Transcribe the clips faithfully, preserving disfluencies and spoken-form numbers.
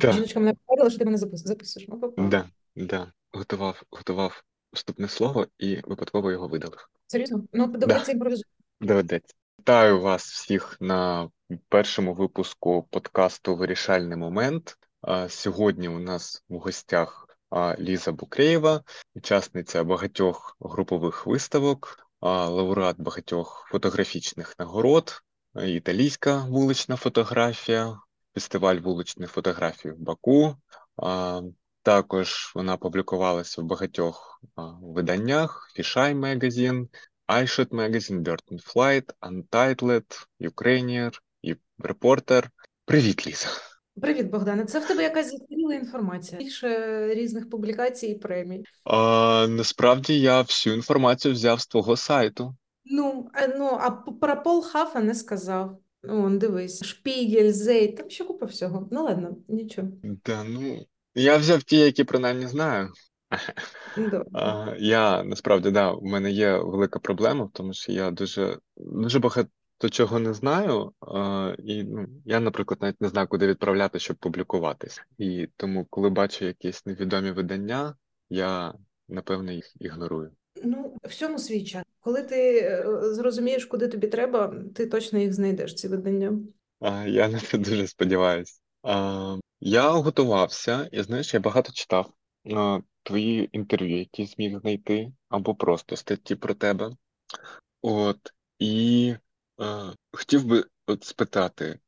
Та. Жіночка мене попередила, що ти мене запис... записуєш. Да, да. Готував, готував вступне слово і випадково його видалив. Серйозно? Ну, доведеться імпровізувати. Доведеться. Вітаю вас всіх на першому випуску подкасту «Вирішальний момент». Сьогодні у нас в гостях Ліза Букреєва, учасниця багатьох групових виставок, лауреат багатьох фотографічних нагород, італійська вулична фотографія, фестиваль вуличних фотографій в Баку. Також вона публікувалася в багатьох виданнях: «Фішай Магазін», «Айшот Магазін», «Dirt and Flight», «Untitled», «Юкрейнір» і «Репортер». Привіт, Ліза! Привіт, Богдане. Це в тебе якась зустріла інформація? Більше різних публікацій і премій. А, насправді я всю інформацію взяв з твого сайту. Ну, ну а про Пол Хафа не сказав. Он, дивись, Шпігель, Зейт, там ще купа всього. Ну, ладно, нічого. Та, ну, я взяв ті, які принаймні знаю. А, я, насправді, да, у мене є велика проблема, тому що я дуже, дуже багато то чого не знаю, а, і ну, я, наприклад, навіть не знаю, куди відправляти, щоб публікуватись. І тому, коли бачу якісь невідомі видання, я, напевно, їх ігнорую. Ну, всьому свій час. Коли ти зрозумієш, куди тобі треба, ти точно їх знайдеш, ці видання. А, я на це дуже сподіваюся. Я готувався, і, знаєш, я багато читав а, твої інтерв'ю, які зміг знайти, або просто статті про тебе. От, і... Хотів би от спитати,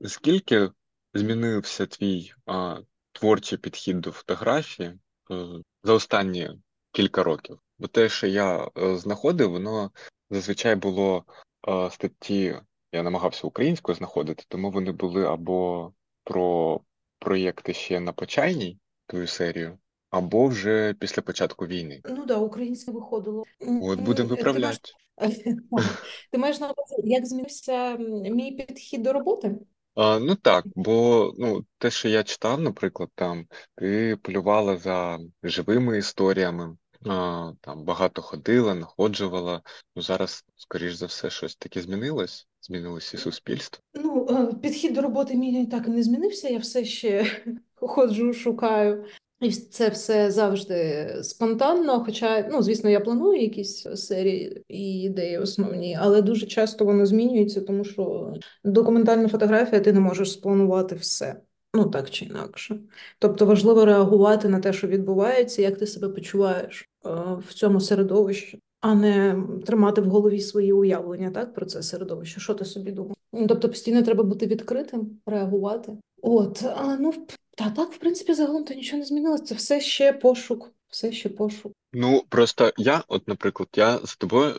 наскільки змінився твій а, творчий підхід до фотографії а, за останні кілька років? Бо те, що я а, знаходив, воно зазвичай було а, статті, я намагався українською знаходити, тому вони були або про проєкти ще на Почайній, твою серію, або вже після початку війни. Ну да, українське виходило. От будемо виправляти. Ти маєш на увазі, як змінився мій підхід до роботи? А, ну так, бо ну, те, що я читав, наприклад, там ти полювала за живими історіями, а, там багато ходила, находжувала. Ну зараз, скоріш за все, щось таке змінилось. Змінилося і суспільство. Ну, підхід до роботи мій так і не змінився. Я все ще ходжу, шукаю. І це все завжди спонтанно, хоча, ну, звісно, я планую якісь серії і ідеї основні, але дуже часто воно змінюється, тому що документальна фотографія, ти не можеш спланувати все, ну, так чи інакше. Тобто важливо реагувати на те, що відбувається, як ти себе почуваєш в цьому середовищі, а не тримати в голові свої уявлення, так, про це середовище, що ти собі думав. Тобто постійно треба бути відкритим, реагувати. От, а, ну, та так, в принципі, загалом то нічого не змінилося. Це все ще пошук, все ще пошук. Ну, просто я, от, наприклад, я з тобою е,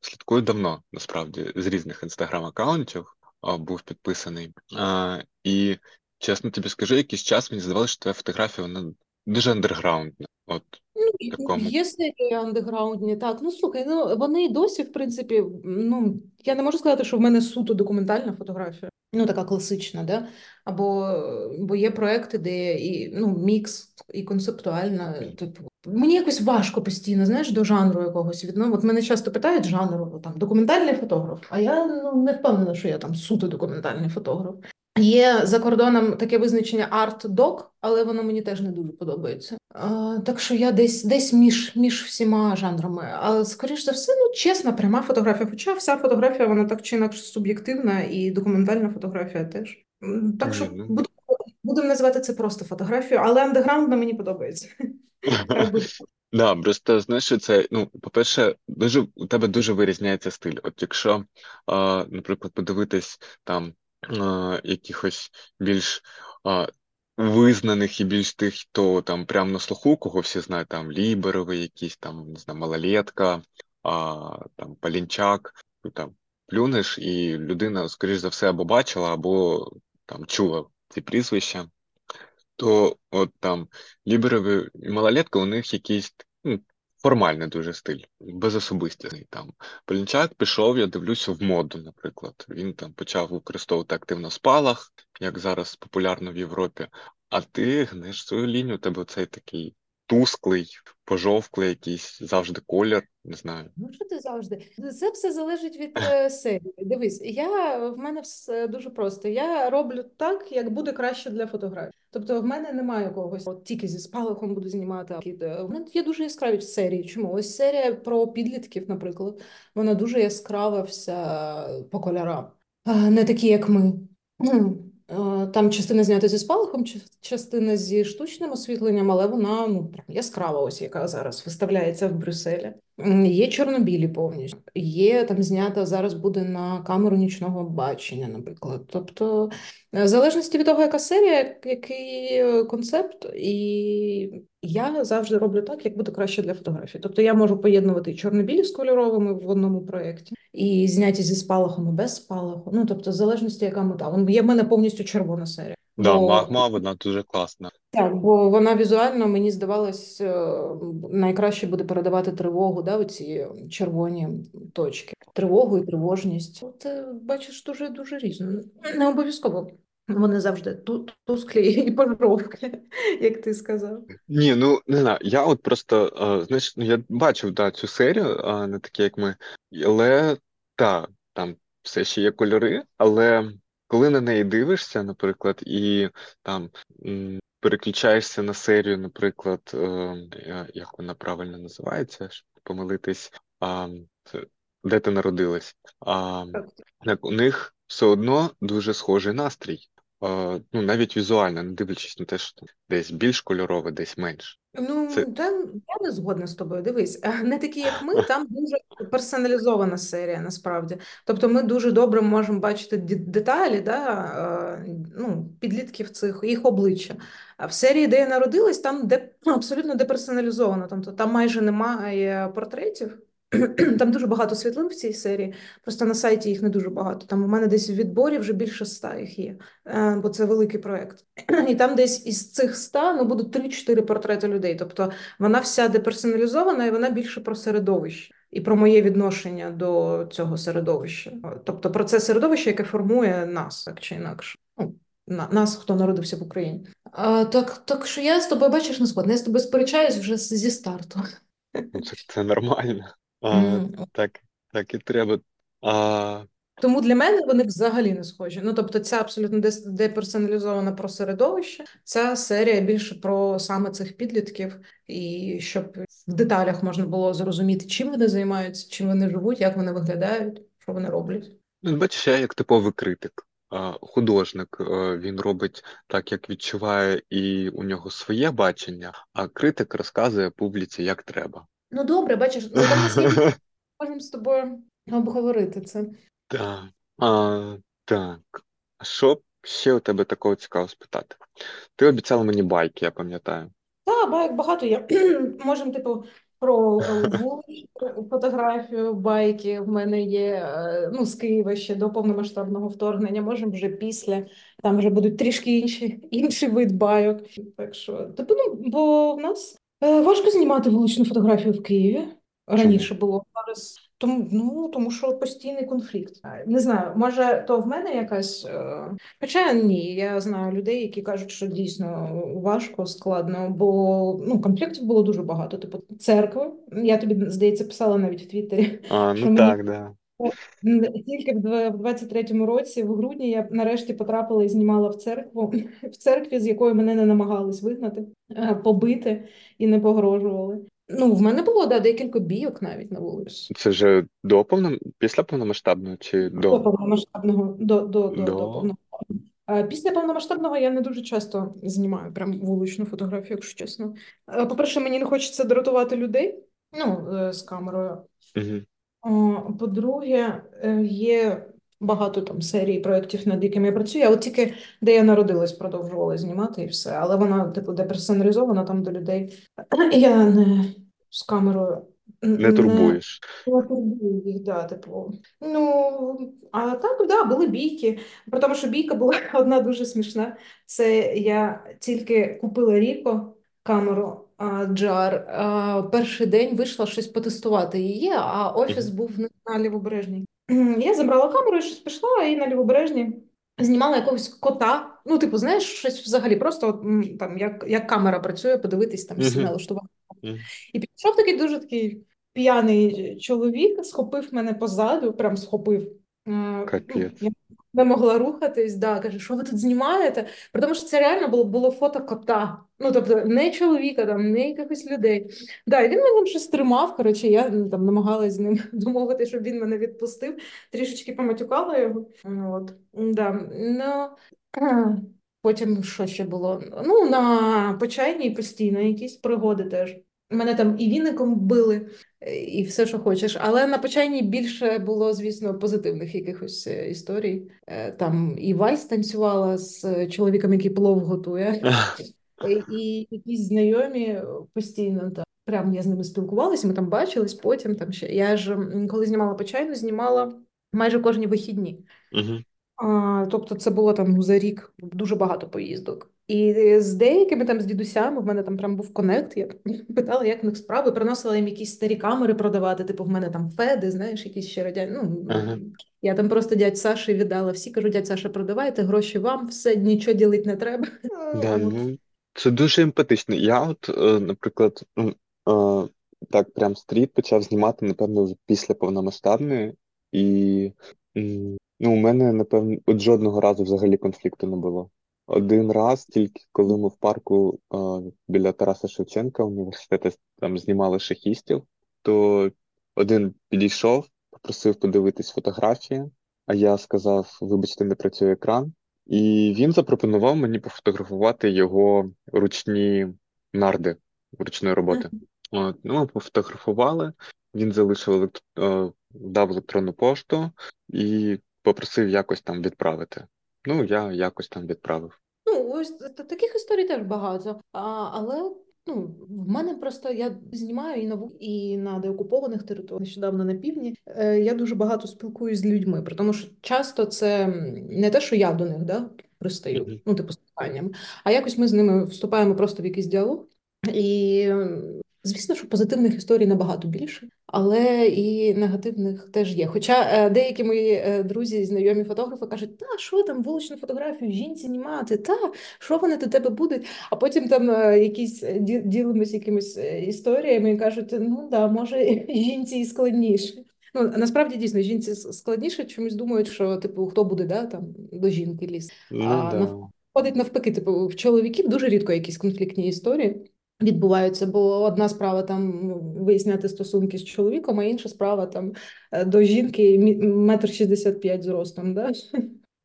слідкую давно, насправді, з різних інстаграм-аккаунтів е, був підписаний. Е, і, чесно тобі скажу, якийсь час мені здавалося, що твоя фотографія, вона дуже андерграундна. От, ну, є серії андеграундні, так. Ну, слухай, ну, вони і досі, в принципі, ну, я не можу сказати, що в мене суто документальна фотографія. Ну, така класична, да? Або бо є проекти, де і, ну, мікс, і концептуальна. Типу. Мені якось важко постійно, знаєш, до жанру якогось відно. От мене часто питають жанру, там, документальний фотограф, а я, ну, не впевнена, що я там суто документальний фотограф. Є за кордоном таке визначення арт-док, але воно мені теж не дуже подобається. А, так що я десь десь між між всіма жанрами. Але, скоріш за все, ну, чесна, пряма фотографія. Хоча вся фотографія, вона так чи інакше суб'єктивна, і документальна фотографія теж. Так що будемо будем називати це просто фотографією, але андеграундна мені подобається. Так, просто, знаєш, це, ну, по-перше, дуже у тебе дуже вирізняється стиль. От якщо, наприклад, подивитись там якихось більш а, визнаних і більш тих, хто там прямо на слуху, кого всі знають, там Ліберови якісь, там, не знаю, Малолетка, а, там Палінчак, там плюнеш, і людина, скоріш за все, або бачила, або там чула ці прізвища, то от там Ліберови і Малолетка, у них якийсь, ну, формальний дуже стиль, безособистісний. Там Палінчак пішов, я дивлюся, в моду, наприклад. Він там почав використовувати активно спалах, як зараз популярно в Європі. А ти гнеш свою лінію, у тебе цей такий тусклий, пожовклий якийсь, завжди колір, не знаю. Ну, що ти завжди? Це все залежить від серії. Дивись, я, в мене все дуже просто. Я роблю так, як буде краще для фотографії. Тобто в мене немає когось, от тільки зі спалахом буду знімати. Вона є дуже яскраві серії. Чому? Ось серія про підлітків, наприклад, вона дуже яскрава вся по кольорам. Не такі, як ми. Там частина знята зі спалахом, частина зі штучним освітленням, але вона ну, яскрава, ось яка зараз виставляється в Брюсселі. Є чорно-білі повністю, є там знята, зараз буде на камеру нічного бачення, наприклад. Тобто, в залежності від того, яка серія, який концепт, і я завжди роблю так, як буде краще для фотографії. Тобто я можу поєднувати чорно-білі з кольоровими в одному проєкті, і зняті зі спалахом і без спалаху. Ну, тобто, в залежності, яка мета. Є в мене повністю червона серія. Да, бо... магма, вона дуже класна. Так, бо вона візуально, мені здавалось, найкраще буде передавати тривогу, да, оці червоні точки. Тривогу і тривожність. Це, бачиш, дуже-дуже різно. Не обов'язково. Вони завжди тут тусклі і пожовклі, як ти сказав. Ні, ну, не знаю, я от просто, знаєш, я бачив, да, цю серію, не такі, як ми, але, та, там все ще є кольори, але... Коли на неї дивишся, наприклад, і там переключаєшся на серію, наприклад, е, як вона правильно називається, щоб помилитись, а, де ти народилась, а, так, у них все одно дуже схожий настрій. А, ну, навіть візуально, не дивлячись на те, що десь більш кольорове, десь менш. Ну, це... та, я не згодна з тобою, дивись. Не такі, як ми, там дуже персоналізована серія, насправді. Тобто ми дуже добре можемо бачити деталі, да, ну, підлітків цих, їх обличчя. А в серії, де я народилась, там де, абсолютно деперсоналізовано. Тобто там майже немає портретів. Там дуже багато світлин в цій серії, просто на сайті їх не дуже багато. Там у мене десь в відборі вже більше ста їх є, бо це великий проєкт. І там десь із цих ста, ну, будуть три-чотири портрети людей. Тобто вона вся деперсоналізована і вона більше про середовище і про моє відношення до цього середовища. Тобто про це середовище, яке формує нас, так чи інакше. Ну, нас, хто народився в Україні. А, так, так що я з тобою, бачиш, не складно. Я з тобою сперечаюсь вже зі старту. Це, це нормально. А, mm. Так, так і треба. А... Тому для мене вони взагалі не схожі. Ну, тобто ця абсолютно деперсоналізована про середовище, ця серія більше про саме цих підлітків, і щоб в деталях можна було зрозуміти, чим вони займаються, чим вони живуть, як вони виглядають, що вони роблять. Ну, бачиш, я як типовий критик, художник, він робить так, як відчуває, і у нього своє бачення, а критик розказує публіці, як треба. Ну добре, бачиш, ми можемо з тобою обговорити це. Так, а, так. Що ще у тебе такого цікавого спитати? Ти обіцяла мені байки, я пам'ятаю. Так, байк багато є. Можемо, типу, про вуличну фотографію, байки в мене є, ну, з Києва ще до повномасштабного вторгнення, можемо вже після, там вже будуть трішки інші, інший вид байок. Так що, тобто, ну, бо в нас... Важко знімати вуличну фотографію в Києві. Раніше було. Зараз тому, ну, тому що постійний конфлікт. Не знаю, може, то в мене якась... Хоча ні, я знаю людей, які кажуть, що дійсно важко, складно, бо ну, конфліктів було дуже багато. Типу церкви. Я тобі, здається, писала навіть в Твіттері. А, ну так, мені... да. Тільки в двадцять третьому році, в грудні, я нарешті потрапила і знімала в церкву, в церкві, з якої мене не намагались вигнати, побити і не погрожували. Ну, в мене було, да, декілька бійок навіть на вулиці. Це вже до повно... після повномасштабного чи до? До повномасштабного, до, до, до, до. до повномасштабного. Після повномасштабного я не дуже часто знімаю прям вуличну фотографію, якщо чесно. По-перше, мені не хочеться дратувати людей, ну, з камерою. Угу. По-друге, є багато там серій проєктів, над якими я працюю. А от тільки, де я народилась, продовжувала знімати і все. Але вона, типу, деперсоналізована там до людей. Я не з камерою... Не турбуєш. Не турбую їх, да, типу. Ну, а так, да, були бійки. При тому, що бійка була одна дуже смішна. Це я тільки купила Ricoh камеру, Джар. Перший день вийшла щось потестувати її, а офіс був на Лівобережній. Я забрала камеру, щось пішла, і на Лівобережній знімала якогось кота. Ну, типу, знаєш, щось взагалі просто от, там, як, як камера працює, подивитись там всі налаштування. І пішов такий дуже такий п'яний чоловік, схопив мене позаду, прям схопив. Капець. Я не могла рухатись, да, каже, що ви тут знімаєте? При тому, що це реально було, було фото кота. Ну, тобто, не чоловіка, там, не якихось людей. Да, і він мене там щось тримав, коротше, я там намагалась з ним домовити, щоб він мене відпустив. Трішечки поматюкала його. От, да, ну... Потім що ще було? Ну, на Почайній постійно якісь пригоди теж. Мене там і віником били, і все, що хочеш. Але на Почайній більше було, звісно, позитивних якихось історій. Там і Вайс танцювала з чоловіком, який плов готує. І якісь знайомі постійно, так. Прям я з ними спілкувалася, ми там бачились, потім там ще. Я ж, коли знімала Почайну, знімала майже кожні вихідні. Угу. А, тобто це було там за рік дуже багато поїздок. І з деякими там, з дідусями, в мене там прям був конект, я питала, як в них справи, приносила їм якісь старі камери продавати, типу в мене там Феди, знаєш, якісь ще радянські, ну, ага. Я там просто дядь Саші віддала всі, кажу, дядь Саша, продавайте, гроші вам, все, нічого ділити не треба. Да, ну, це дуже емпатично. Я от, наприклад, так прям стріт почав знімати, напевно, вже після повномасштабної, і... Ну, у мене, напевно, от жодного разу взагалі конфлікту не було. Один раз, тільки коли ми в парку а, біля Тараса Шевченка університету там знімали шахістів, то один підійшов, попросив подивитись фотографії, а я сказав, вибачте, не працює екран. І він запропонував мені пофотографувати його ручні нарди, ручної роботи. От, ну, ми пофотографували, він залишив елект... дав електронну пошту і попросив якось там відправити. Ну, я якось там відправив. Ну, ось таких історій теж багато. А, але, ну, в мене просто, я знімаю і на, і на деокупованих територіях, нещодавно на Півдні, я дуже багато спілкуюсь з людьми, при тому, що часто це не те, що я до них, да, пристаю, mm-hmm. ну, типу, з питанням, а якось ми з ними вступаємо просто в якийсь діалог. І... Звісно, що позитивних історій набагато більше, але і негативних теж є. Хоча деякі мої друзі і знайомі фотографи кажуть, та, що там, вуличну фотографію жінці знімати, та, що вони до тебе будуть? А потім там якісь ділимось якимись історіями і кажуть, ну да, може жінці і складніше. Ну, насправді, дійсно, жінці складніше, чомусь думають, що, типу, хто буде, да, там, до жінки ліз. Ну, а да. Ходить навпаки, типу, в чоловіків дуже рідко якісь конфліктні історії відбуваються, бо одна справа там виясняти стосунки з чоловіком, а інша справа там до жінки метр шістдесят п'ять зростом, да?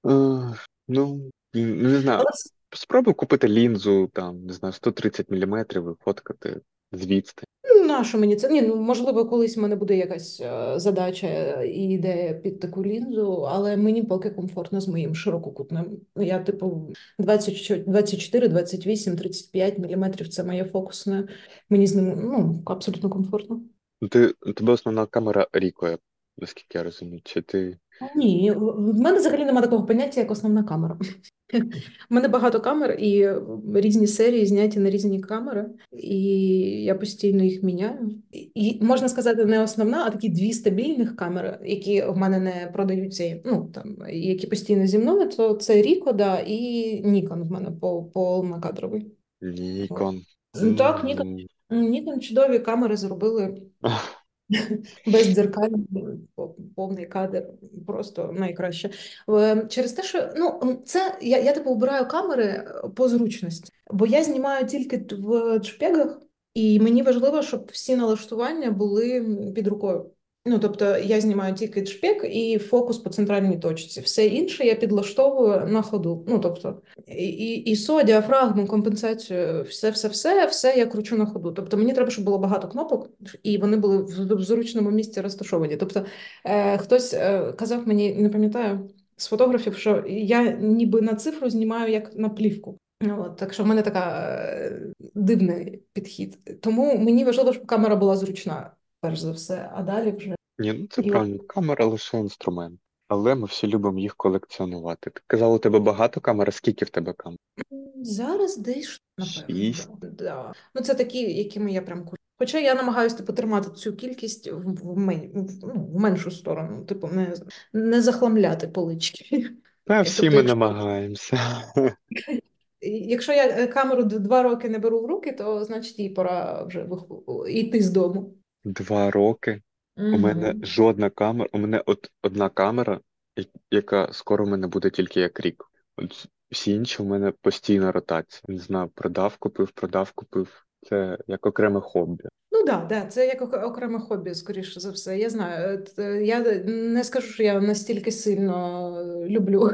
Uh, ну, не знаю, але... спробуй купити лінзу, там, не знаю, сто тридцять міліметрів і фоткати звідси. Ну, на що мені це? Ні, ну, можливо, колись в мене буде якась задача і ідея під таку лінзу, але мені поки комфортно з моїм ширококутним. Я, типу, двадцять чотири, двадцять вісім, тридцять п'ять міліметрів – це моє фокусне. Мені з ним, ну, абсолютно комфортно. Ти, тебе основна камера Ricoh, наскільки я розумію, чи ти... Ні, в мене взагалі немає такого поняття, як основна камера. У мене багато камер і різні серії зняті на різні камери, і я постійно їх міняю. І, можна сказати, не основна, а такі дві стабільних камери, які в мене не продаються, ну, там, які постійно зі мною, то це Ricoh, да, і Нікон в мене повнокадровий. Нікон. Так, Нікон. Нікон чудові камери зробили. Без дзеркаль, повний кадр, просто найкраще. Через те, що, ну, це, я, я типу, обираю камери по зручності, бо я знімаю тільки в шпігелях, і мені важливо, щоб всі налаштування були під рукою. Ну, тобто, я знімаю тільки шпіг і фокус по центральній точці. Все інше я підлаштовую на ходу. Ну, тобто, і ай ес о, діафрагму, компенсацію, все-все-все, все я кручу на ходу. Тобто, мені треба, щоб було багато кнопок, і вони були в зручному місці розташовані. Тобто, е, хтось е, казав мені, не пам'ятаю, з фотографів, що я ніби на цифру знімаю як на плівку. От, так що в мене така е, дивний підхід. Тому мені важливо, щоб камера була зручна. Перш за все, а далі вже... Ні, ну це і... правильно. Камера лише інструмент. Але ми всі любимо їх колекціонувати. Ти казала, у тебе багато камер, а скільки в тебе камер? Зараз десь, напевно. Да. Да. Ну це такі, якими я прям курю. Хоча я намагаюся, типу, тримати цю кількість в, мен... в меншу сторону. Типу, не, не захламляти полички. Та Е, всі Тобто, ми якщо, намагаємося. якщо я е, камеру д- два роки не беру в руки, то значить їй пора вже вих- йти з дому. Два роки. У мене Мгм. жодна камера. У мене от одна камера, я- яка скоро у мене буде тільки як рік. От всі інші у мене постійна ротація. Не знаю, продав, купив, продав, купив. Це як окреме хобі. Ну да, да, це як ок- окреме хобі, скоріше за все. Я знаю, е, т- я не скажу, що я настільки сильно е, люблю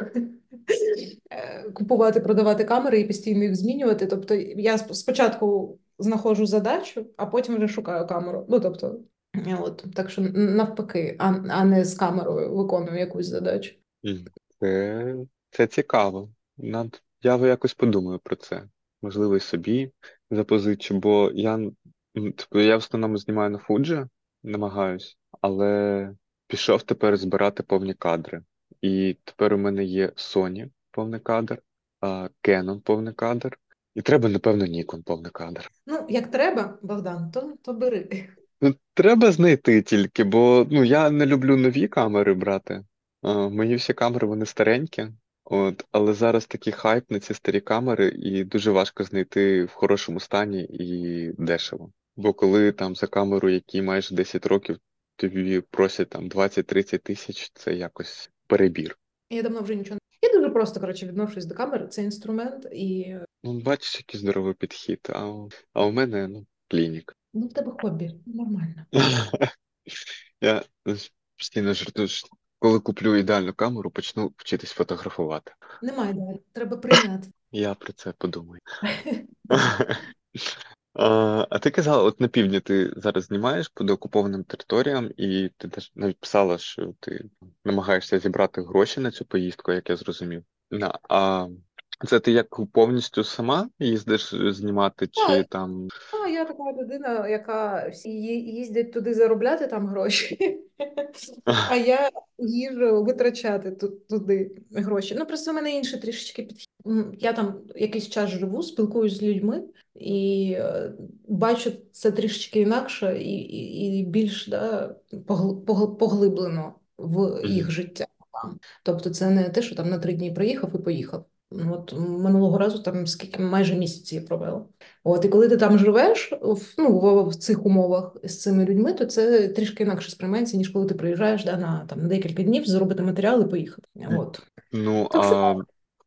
е, купувати, продавати камери і постійно їх змінювати. Тобто я сп- спочатку знаходжу задачу, а потім вже шукаю камеру. Ну тобто, е, от так що н- навпаки, а, а не з камерою виконую якусь задачу. Мгм. Це, це цікаво. Над... Я ви- якось подумаю про це. Можливо, і собі запозичу, бо я, н- м, типу, я в основному знімаю на Фуджі, намагаюсь, але пішов тепер збирати повні кадри. І тепер у мене є Sony повний кадр, а, Canon повний кадр, і треба, напевно, Nikon повний кадр. Ну, як треба, Богдан, то, то бери. Ну, треба знайти тільки, бо ну я не люблю нові камери брати. А, мої всі камери вони старенькі. От, але зараз такий хайп на ці старі камери, і дуже важко знайти в хорошому стані і дешево. Бо коли там за камеру, якій майже десять років, тобі просять там двадцять-тридцять тисяч, це якось перебір. Я давно вже нічого не. Я дуже просто, коротше, відношусь до камери. Це інструмент і Ну, бачиш, який здоровий підхід, а, у- а у мене ну, клінік. ну, в тебе хобі. Нормально. Я постійно жартую, що коли куплю ідеальну камеру, почну вчитись фотографувати. Немає далі. Треба прийняти. Я про це подумаю. Да. А, а ти казала, от на півдні ти зараз знімаєш по деокупованим територіям, і ти теж навіть писала, що ти намагаєшся зібрати гроші на цю поїздку, як я зрозумів. На, а це ти як повністю сама їздиш знімати, чи А, там. а я така людина, яка всі ї- їздять туди заробляти там гроші, а я їжу витрачати ту- туди гроші. Ну просто в мене інший трішечки підхід. М, Я там якийсь час живу, спілкуюсь з людьми і е, бачу це трішечки інакше і, і, і більш да, погл- погл- поглиблено в їх Мгм. життя. Там. Тобто це не те, що там на три дні приїхав і поїхав. Ну, от минулого разу там скільки майже місяці я провела. От, і коли ти там живеш в, ну, в, в цих умовах з цими людьми, то це трішки інакше сприймається, ніж коли ти приїжджаєш да, на там, декілька днів, зробити матеріал і поїхати. От. Ну, Так що а,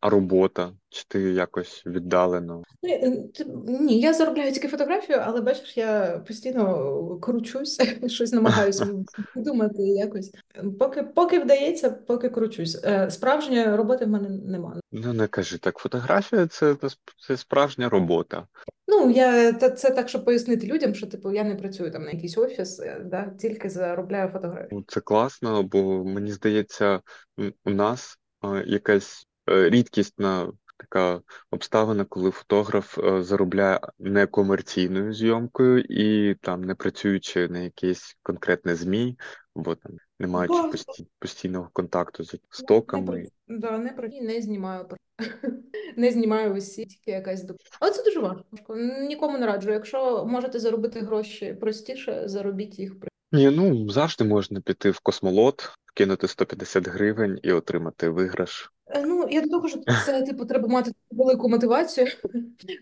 а робота? Чи ти якось віддалено? ну, е, ти- ні, я заробляю тільки фотографію, але бачиш, я постійно кручусь, щось намагаюся придумати якось. Поки, поки вдається, поки кручусь. Е, Справжньої роботи в мене немає. Ну, не кажи так. Фотографія це, насп- це справжня робота. Ну, я та це так, щоб пояснити людям, що типу я не працюю там на якийсь офіс, е, да, тільки заробляю фотографію. Ну, це класно, бо мені здається, м, у нас е, якась е, рідкісна така обставина, коли фотограф е, заробляє некомерційною зйомкою і там не працюючи на якесь конкретне ЗМІ, або там не маючи Бо пості- постійного контакту з не про стоками. да, не про і не знімаю про не знімаю усі, тільки якась допомога. Але це дуже важко. Нікому не раджу. Якщо можете заробити гроші простіше, заробіть їх при Ні, ну завжди можна піти в космолот, вкинути сто п'ятдесят гривень і отримати виграш. Е, ну я до того, що це типу треба мати велику мотивацію,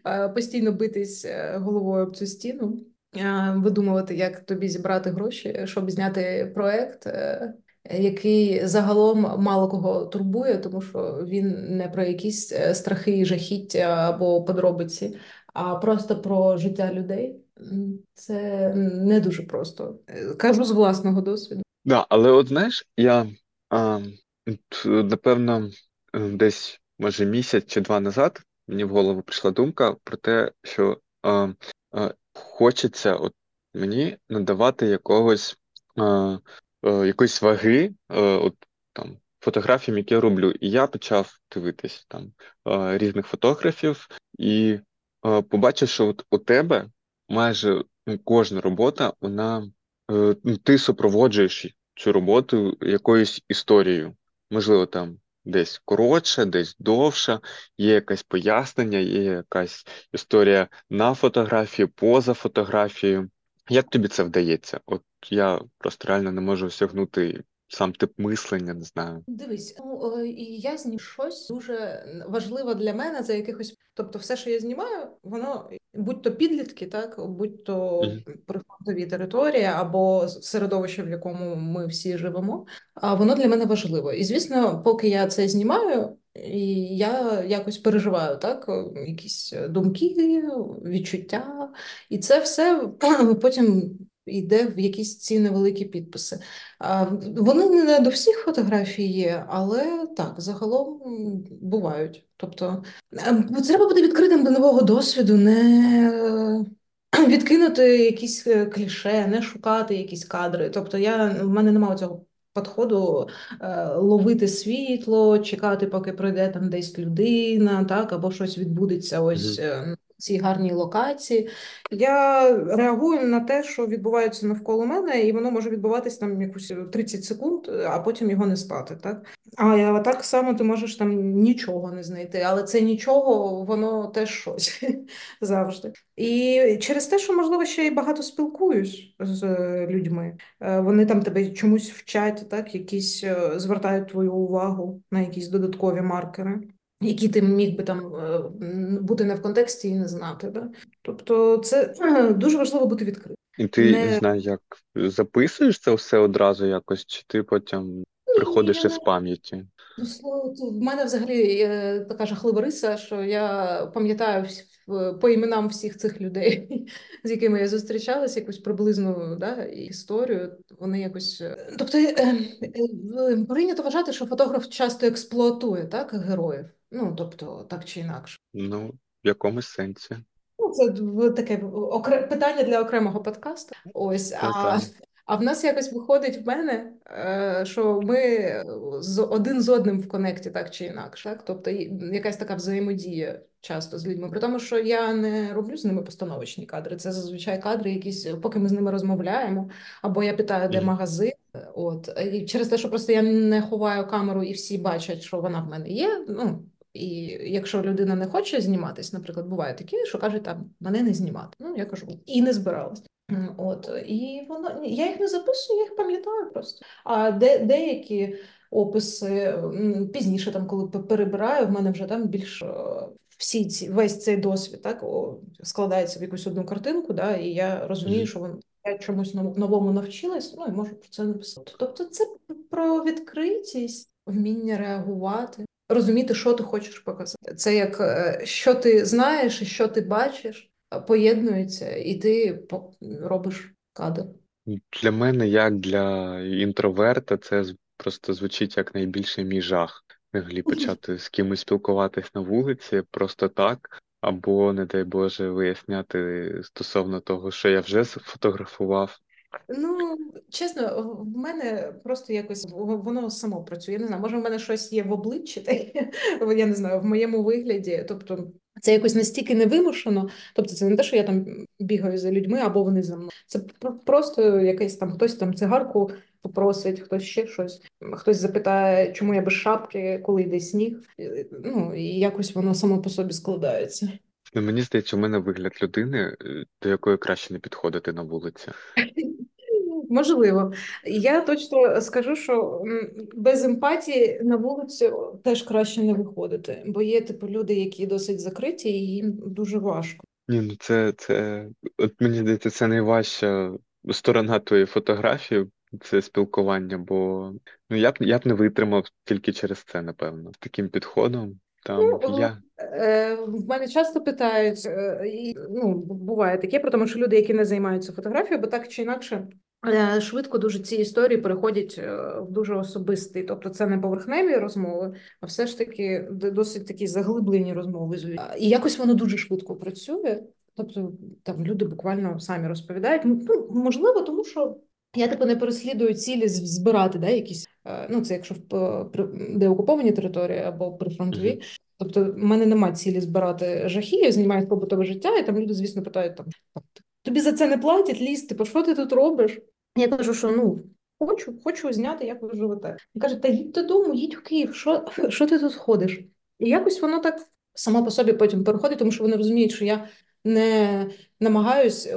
е, постійно битись е, головою об цю стіну, е, видумувати, як тобі зібрати гроші, щоб зняти проект. е, Який загалом мало кого турбує, тому що він не про якісь е, страхи і жахіття або подробиці, а просто про життя людей. М, Це не дуже просто. Е, Кажу з власного досвіду. Да, але от знаєш, я а, т- напевно е, десь може місяць чи два назад мені в голову прийшла думка про те, що а, а, хочеться от мені надавати якогось а, е, якоїсь ваги, е, от там фотографіям, які я роблю. І я почав дивитись там е, різних фотографів і е, побачив, що от у тебе майже ну, кожна робота, вона е, ну, ти супроводжуєш цю роботу якоюсь історією. Можливо, там десь коротше, десь довше, є якесь пояснення, є якась історія на фотографії, поза фотографією. Як тобі це вдається? От я просто реально не можу осягнути сам тип мислення, не знаю. Дивись, ну, і я знімаю щось дуже важливе для мене за якихось... Тобто все, що я знімаю, воно будь-то підлітки, так, будь-то mm-hmm. прифронтові території або середовище, в якому ми всі живемо, а воно для мене важливо. І, звісно, поки я це знімаю, і я якось переживаю, так, якісь думки, відчуття, і це все потім... йде в якісь ці невеликі підписи. Вони не до всіх фотографій є, але так, загалом бувають. Тобто, треба бути відкритим до нового досвіду, не відкинути якісь кліше, не шукати якісь кадри. Тобто, я, в мене немає цього підходу ловити світло, чекати, поки пройде там десь людина, так, або щось відбудеться ось... Mm-hmm. Ці гарні локації. Я реагую на те, що відбувається навколо мене, і воно може відбуватися там якусь тридцять секунд, а потім його не стати, так? А так само ти можеш там нічого не знайти, але це нічого, воно теж щось завжди. І через те, що, можливо, ще й багато спілкуюсь з людьми. Вони там тебе чомусь вчать, так? Якісь звертають твою увагу на якісь додаткові маркери, які ти міг би там бути не в контексті і не знати. Да? Тобто це дуже важливо бути відкритим. І ти, не... не знаю, як записуєш це все одразу якось, чи ти потім приходиш із пам'яті? В мене взагалі така жахлива риса, що я пам'ятаю по іменам всіх цих людей, з якими я зустрічалася, якусь приблизну, да, історію. Вони якось... Тобто прийнято вважати, що фотограф часто експлуатує, так, героїв. Ну, тобто, так чи інакше. Ну, в якомусь сенсі. Ну, це таке окре... питання для окремого подкасту. Ось, так, а... Так. А в нас якось виходить в мене, що ми один з одним в конекті, так чи інакше. Так? Тобто якась така взаємодія часто з людьми. При тому, що я не роблю з ними постановочні кадри. Це зазвичай кадри якісь, поки ми з ними розмовляємо, або я питаю, де магазин. От. І через те, що просто я не ховаю камеру і всі бачать, що вона в мене є, ну... І якщо людина не хоче зніматись, наприклад, буває такі, що кажуть, там, мене не знімати. Ну, я кажу, і не збиралась. От, і воно, я їх не записую, я їх пам'ятаю просто. А де, деякі описи пізніше, там, коли перебираю, в мене вже там більш всі ці, весь цей досвід, так, о, складається в якусь одну картинку, да, і я розумію, що воно, я чомусь новому навчилась, ну, і можу про це написати. Тобто це про відкритість, вміння реагувати. Розуміти, що ти хочеш показати. Це як, що ти знаєш і що ти бачиш, поєднується, і ти робиш кадр. Для мене, як для інтроверта, це просто звучить як найбільший мій жах. Взагалі почати з кимось спілкуватись на вулиці просто так, або, не дай Боже, виясняти стосовно того, що я вже сфотографував. Ну, чесно, в мене просто якось воно само працює. Я не знаю, може в мене щось є в обличчі, та, я не знаю, в моєму вигляді. Тобто це якось настільки невимушено. Тобто це не те, що я там бігаю за людьми або вони за мною. Це просто якийсь там, хтось там цигарку попросить, хтось ще щось. Хтось запитає, чому я без шапки, коли йде сніг. Ну, і якось воно само по собі складається. Ну, мені здається, у мене вигляд людини, до якої краще не підходити на вулиці. Можливо. Я точно скажу, що без емпатії на вулицю теж краще не виходити, бо є типу люди, які досить закриті, і їм дуже важко. Ні, ну це, це от мені здається, це найважча сторона твоєї фотографії, це спілкування, бо ну я б я б не витримав тільки через це, напевно, з таким підходом. Там, ну, я. В мене часто питають, і, ну, буває таке, про тому, що люди, які не займаються фотографією, бо так чи інакше, швидко дуже ці історії переходять в дуже особистий. Тобто це не поверхневі розмови, а все ж таки досить такі заглиблені розмови з людьми. І якось воно дуже швидко працює. Тобто там люди буквально самі розповідають. Ну, можливо, тому що я типу не переслідую цілі збирати, да, якісь, ну це якщо в деокупованій території або прифронтовій. Mm-hmm. Тобто в мене немає цілі збирати жахи, я знімаю побутове життя, і там люди, звісно, питають, там, тобі за це не платять, лізь, типу, що ти тут робиш? Я кажу, що ну, хочу, хочу зняти, як ви живете. Він каже, та їдь додому, їдь в Київ, що, що ти тут ходиш? І якось воно так само по собі потім переходить, тому що вони розуміють, що я не намагаюсь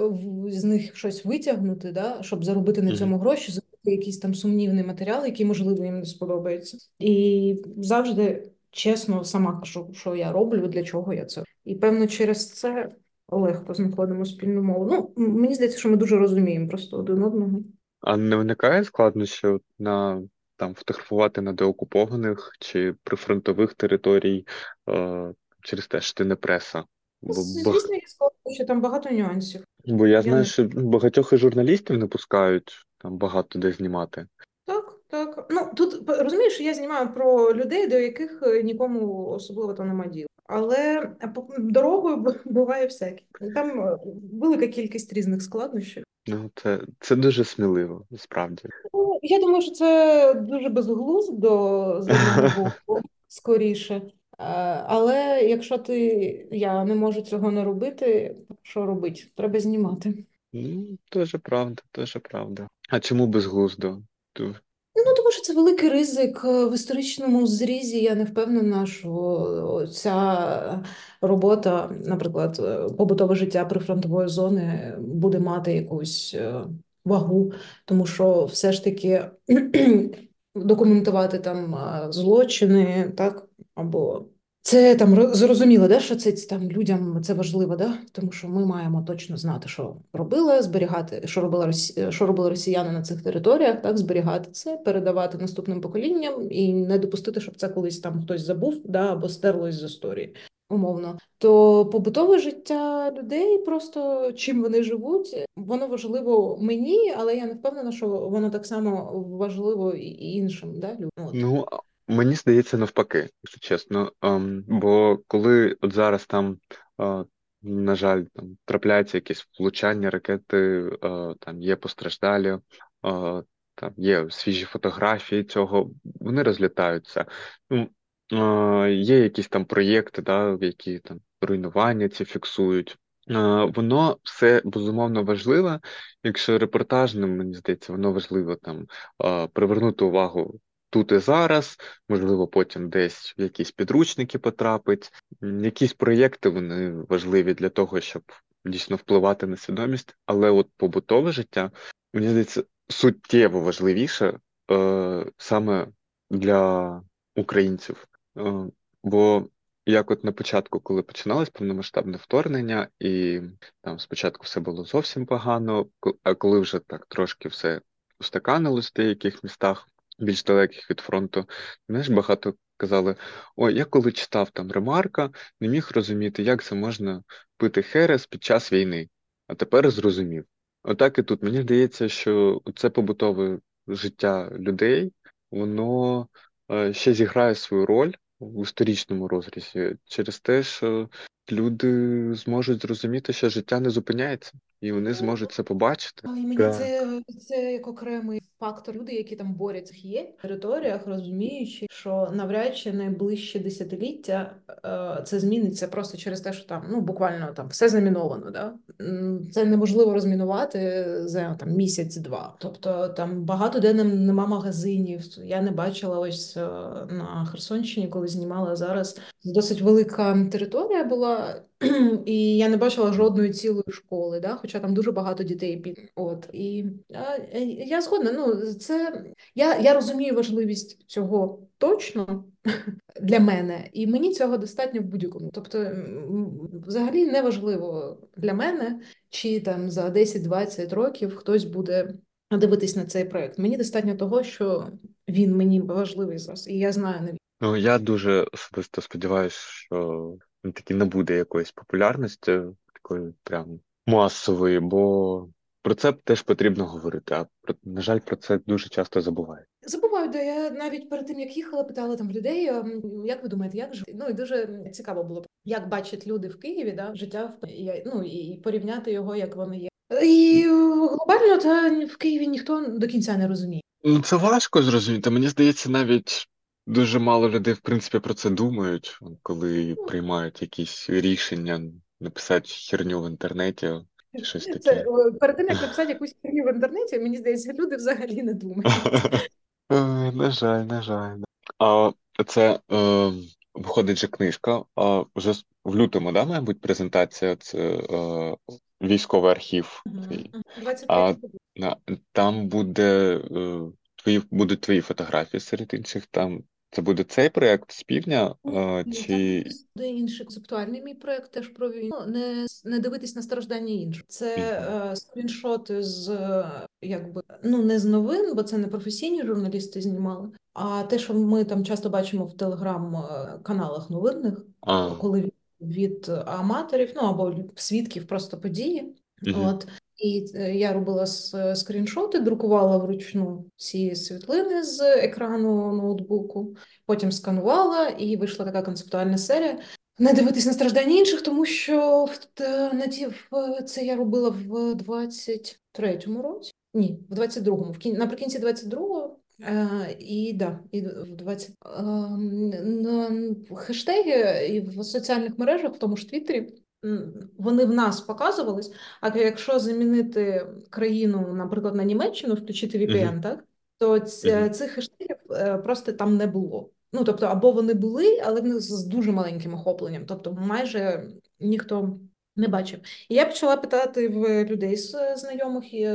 з них щось витягнути, да, щоб заробити на цьому гроші, заробити якийсь там сумнівний матеріал, який, можливо, їм не сподобається. І завжди чесно сама кажу, що я роблю, для чого я це. І, певно, через це легко знаходимо спільну мову. Ну, мені здається, що ми дуже розуміємо просто один одного. А не виникає складнощі на... там фотографувати на деокупованих чи прифронтових територій е, через те, що ти не преса? Бо, Звісно, бо... я сказала, що там багато нюансів. Бо я, я знаю, не... що багатьох і журналістів не пускають там багато де знімати. Так, так. Ну, тут, розумієш, я знімаю про людей, до яких нікому особливо там нема діла. Але дорогою буває всяке. Там велика кількість різних складнощів. Ну, це, це дуже сміливо, справді. Ну, я думаю, що це дуже безглуздо, скоріше. Але якщо ти, я не можу цього не робити, що робити? Треба знімати. Ну, дуже правда, дуже правда. А чому безглуздо? Ту... Ну, тому що це великий ризик. В історичному зрізі я не впевнена, що ця робота, наприклад, побутове життя прифронтової зони буде мати якусь вагу, тому що все ж таки документувати там злочини, так, або... Це там зрозуміло, да, що це там людям це важливо, да? Тому що ми маємо точно знати, що робила, зберігати, що робила росі... що робили росіяни на цих територіях, так, зберігати це, передавати наступним поколінням і не допустити, щоб це колись там хтось забув, да, або стерлось з історії, умовно. То побутове життя людей, просто чим вони живуть, воно важливо мені, але я не впевнена, що воно так само важливо і іншим, да, людям. Ну, мені здається, навпаки, якщо чесно. Um, бо коли от зараз там, uh, на жаль, там трапляються якісь влучання, ракети, uh, там є постраждалі, uh, там є свіжі фотографії цього, вони розлітаються. Ну, uh, є якісь там проєкти, да, які там руйнування ці фіксують. Uh, воно все, безумовно, важливе, якщо репортажним, мені здається, воно важливо там uh, привернути увагу тут і зараз, можливо, потім десь в якісь підручники потрапить. Якісь проєкти, вони важливі для того, щоб дійсно впливати на свідомість. Але от побутове життя, мені здається, суттєво важливіше е, саме для українців. Е, бо як от на початку, коли починалось повномасштабне вторгнення, і там спочатку все було зовсім погано, а коли вже так трошки все устаканилось в деяких містах, більш далеких від фронту, знаєш, багато казали, ой, я коли читав там Ремарка, не міг розуміти, як це можна пити херес під час війни, а тепер зрозумів. Отак і тут, мені здається, що це побутове життя людей, воно ще зіграє свою роль в історичному розрізі через те, що люди зможуть зрозуміти, що життя не зупиняється. І вони зможуть це побачити. Ой, мені так. Це, це як окремий фактор. Люди, які там борються, є в територіях, розуміючи, що навряд чи найближче десятиліття це зміниться просто через те, що там, ну, буквально там все заміновано. Да? Це неможливо розмінувати за там місяць-два. Тобто там багато де нема магазинів. Я не бачила ось на Херсонщині, коли знімала зараз. Досить велика територія була, і я не бачила жодної цілої школи, да? Хоча там дуже багато дітей. От. І а, я згодна, ну, це, я, я розумію важливість цього точно для мене, і мені цього достатньо в будь-якому. Тобто, взагалі не важливо для мене, чи там за десять-двадцять років хтось буде дивитись на цей проєкт. Мені достатньо того, що він мені важливий зараз, і я знаю, навіть. Ну, я дуже особисто сподіваюся, що таки набуде якоїсь популярності, такої прям масової, бо про це теж потрібно говорити, а, на жаль, про це дуже часто забувають. Забуваю, да, я навіть перед тим, як їхала, питала там людей, як ви думаєте, як жити? Ну, і дуже цікаво було, як бачать люди в Києві, да, життя, ну, і порівняти його, як воно є. І глобально, та в Києві ніхто до кінця не розуміє. Це важко зрозуміти, мені здається, навіть... Дуже мало людей, в принципі, про це думають, коли приймають якісь рішення написати херню в інтернеті, щось таке. Це, перед тим, як написати якусь херню в інтернеті, мені здається, люди взагалі не думають. На жаль, на жаль. А це е, виходить же книжка, а вже в лютому, да, має бути презентація, це е, військовий архів. двадцять п'ятого. Да, Там буде, е, твої, будуть твої фотографії серед інших. Там це буде цей проєкт з півдня, е, Ні, чи... там буде інший концептуальний мій проєкт теж про війну. Не, не дивитись на страждання інших. Це е, скріншоти з, якби, ну не з новин, бо це не професійні журналісти знімали, а те, що ми там часто бачимо в телеграм-каналах новинних, а. коли від аматорів, ну або свідків просто події. Угу. От. І я робила скріншоти, друкувала вручну ці світлини з екрану ноутбуку, потім сканувала, і вийшла така концептуальна серія. Не дивитись на страждання інших, тому що це я робила в двадцять третьому році. Ні, в двадцять другому. Наприкінці двадцять другого. Uh, і да, і в двадцять uh, хештеги і в соціальних мережах, в тому ж Твіттері, вони в нас показувались. А якщо замінити країну, наприклад, на Німеччину, включити ві пі ен, uh-huh. так, то ці, uh-huh. цих хештегів просто там не було. Ну тобто, або вони були, але вони з дуже маленьким охопленням, тобто майже ніхто не бачив. І я почала питати в людей з знайомих і.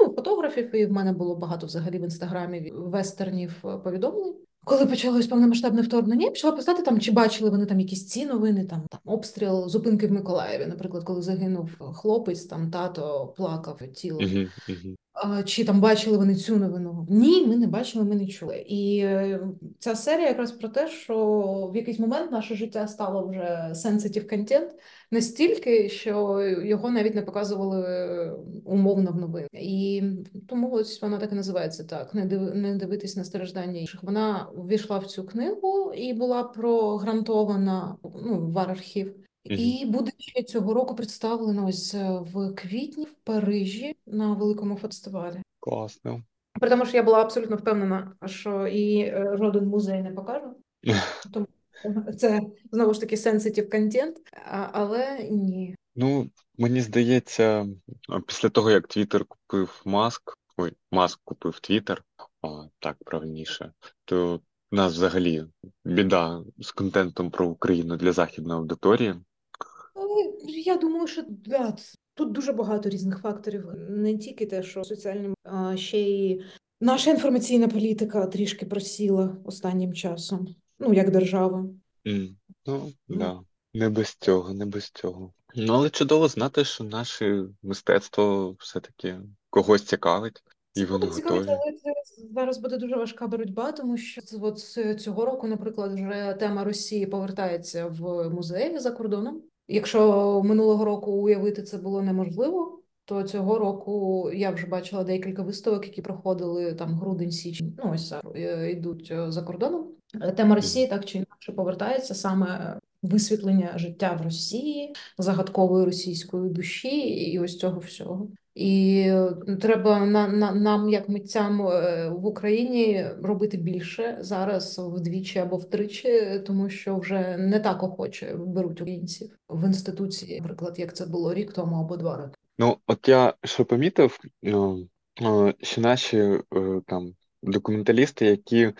Ну, фотографів, і в мене було багато взагалі в інстаграмі вестернів повідомлень. Коли почалось повномасштабне вторгнення, я почала писати там, чи бачили вони там якісь ці новини, там, там обстріл, зупинки в Миколаєві, наприклад, коли загинув хлопець, там тато плакав тіло. Uh-huh, uh-huh. А, чи там бачили вони цю новину? Ні, ми не бачили, ми не чули. І ця серія якраз про те, що в якийсь момент наше життя стало вже sensitive content настільки, що його навіть не показували умовно в новинах. І тому ось вона так і називається так, не див... не дивитись на страждання інших. Вона ввійшла в цю книгу і була програнтована, ну, в архів. І буде ще цього року представлено ось в квітні в Парижі на великому фестивалі. Класно. При тому, що я була абсолютно впевнена, що і жоден музей не покаже. Тому це, знову ж таки, sensitive content, але ні. Ну, мені здається, після того, як Твіттер купив Маск, ой, Маск купив Твіттер, так, правильніше, то в нас взагалі біда з контентом про Україну для західної аудиторії. Я думаю, що да, тут дуже багато різних факторів. Не тільки те, що соціальні, а ще й наша інформаційна політика трішки просіла останнім часом. Ну, як держава. Mm. Ну, так. Да. Не без цього, не без цього. Ну, але чудово знати, що наше мистецтво все-таки когось цікавить. І воно готові. Але зараз буде дуже важка боротьба, тому що от цього року, наприклад, вже тема Росії повертається в музеї за кордоном. Якщо минулого року уявити це було неможливо, то цього року я вже бачила декілька виставок, які проходили там грудень-січень, ну ось йдуть за кордоном. Тема Росії так чи інакше повертається, саме висвітлення життя в Росії, загадкової російської душі і ось цього всього. І треба на, на, нам, як митцям в Україні, робити більше зараз вдвічі або втричі, тому що вже не так охоче беруть українців в інституції, наприклад, як це було рік тому або два роки. Ну, от я що помітив, що наші там документалісти, які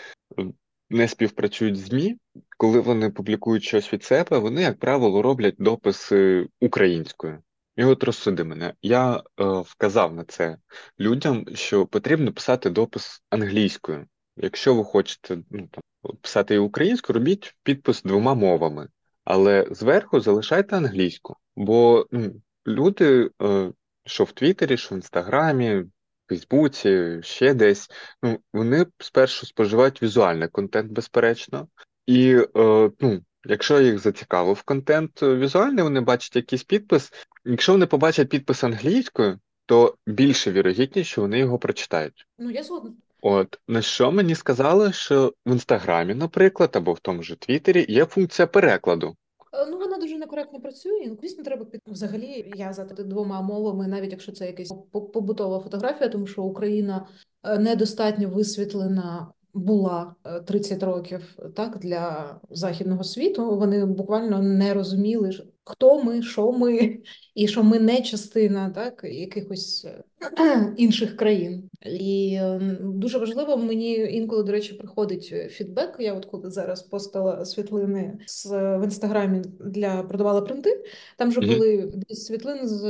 не співпрацюють з ЗМІ, коли вони публікують щось від себе, вони, як правило, роблять дописи українською. І от розсуди мене. Я е, вказав на це людям, що потрібно писати допис англійською. Якщо ви хочете, ну, там, писати і українською, робіть підпис двома мовами. Але зверху залишайте англійську. Бо ну, люди, е, що в Твіттері, що в Інстаграмі, Фейсбуці, ще десь, ну, вони спершу споживають візуальний контент, безперечно. І, е, ну, якщо їх зацікавив контент візуальний, вони бачать якийсь підпис. Якщо вони побачать підпис англійською, то більше вірогідність, що вони його прочитають. Ну, я згодна. От, на що мені сказали, що в Інстаграмі, наприклад, або в тому ж Твіттері є функція перекладу. Ну, вона дуже некоректно працює. Ну, звісно, треба під... Взагалі, я за двома мовами, навіть якщо це якась побутова фотографія, тому що Україна недостатньо висвітлена була тридцять років, так, для західного світу. Вони буквально не розуміли, хто ми, що ми, і що ми не частина, так, якихось інших країн. І дуже важливо, мені інколи, до речі, приходить фідбек. Я от коли зараз постала світлини з, в Інстаграмі для продавала принти, там же були mm-hmm. світлини з,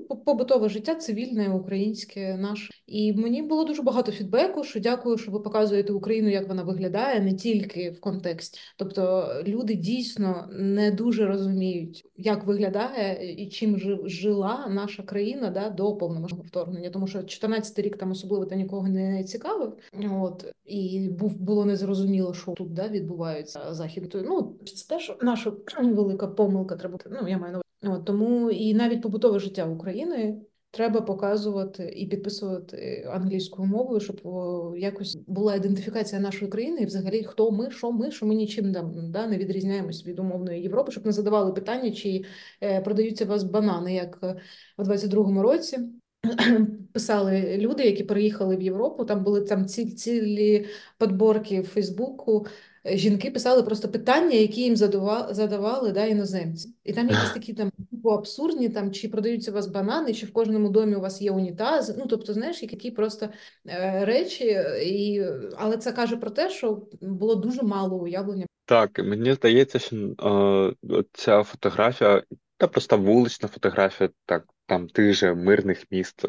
ну, побутове життя, цивільне, українське, наше. І мені було дуже багато фідбеку, що дякую, що ви показуєте Україну, як вона виглядає, не тільки в контексті. Тобто люди дійсно не дуже розуміють, як виглядає і чим жила наша країна, да, до повномасштабного вторгнення. Тому що чотирнадцятий рік там особливо та нікого не цікавив. От. І був, було незрозуміло, що тут, да, відбувається захід. Ну, це теж наша велика помилка. Треба, ну, я маю на увазі. От, тому і навіть побутове життя України треба показувати і підписувати англійською мовою, щоб о, якось була ідентифікація нашої країни і взагалі хто ми, що ми, що ми нічим там, да, не відрізняємось від умовної Європи, щоб не задавали питання, чи е, продаються у вас банани, як у двадцять другому році. Писали люди, які переїхали в Європу, там були там ці, цілі підборки в Фейсбуку, жінки писали просто питання, які їм задавали, задавали да, іноземці. І там якісь такі там абсурдні, там, чи продаються у вас банани, чи в кожному домі у вас є унітаз. Ну, тобто, знаєш, які просто е, речі. І... Але це каже про те, що було дуже мало уявлення. Так, мені здається, що е, ця фотографія, та просто вулична фотографія, так, там тих же мирних міст,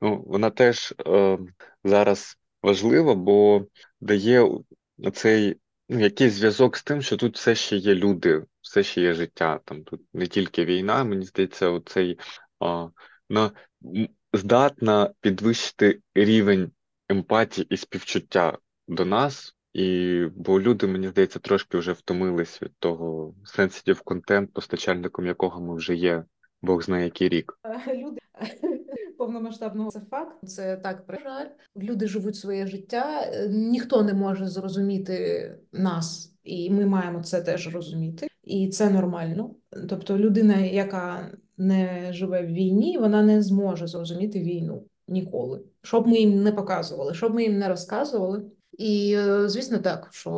ну, вона теж е, зараз важлива, бо дає цей, ну, якийсь зв'язок з тим, що тут все ще є люди, все ще є життя, там тут не тільки війна, мені здається, оцей, е, ну, здатна підвищити рівень емпатії і співчуття до нас, і, бо люди, мені здається, трошки вже втомились від того sensitive content, постачальником якого ми вже є. Бог знає, який рік. Люди повномасштабного, це факт, це так, жаль. Люди живуть своє життя, ніхто не може зрозуміти нас, і ми маємо це теж розуміти, і це нормально. Тобто людина, яка не живе в війні, вона не зможе зрозуміти війну ніколи. Що б ми їм не показували, що б ми їм не розказували. І, звісно, так, що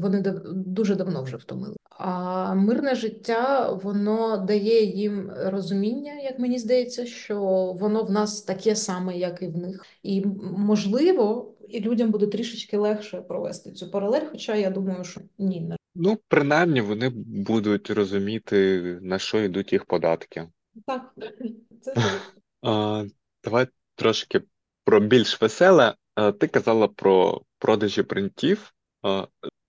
вони дуже давно вже втомили. А мирне життя, воно дає їм розуміння, як мені здається, що воно в нас таке саме, як і в них. І, можливо, і людям буде трішечки легше провести цю паралель, хоча я думаю, що ні. Ну, принаймні, вони будуть розуміти, на що йдуть їх податки. Так, це так. Давай трошки про більш веселе. Ти казала про продажі принтів.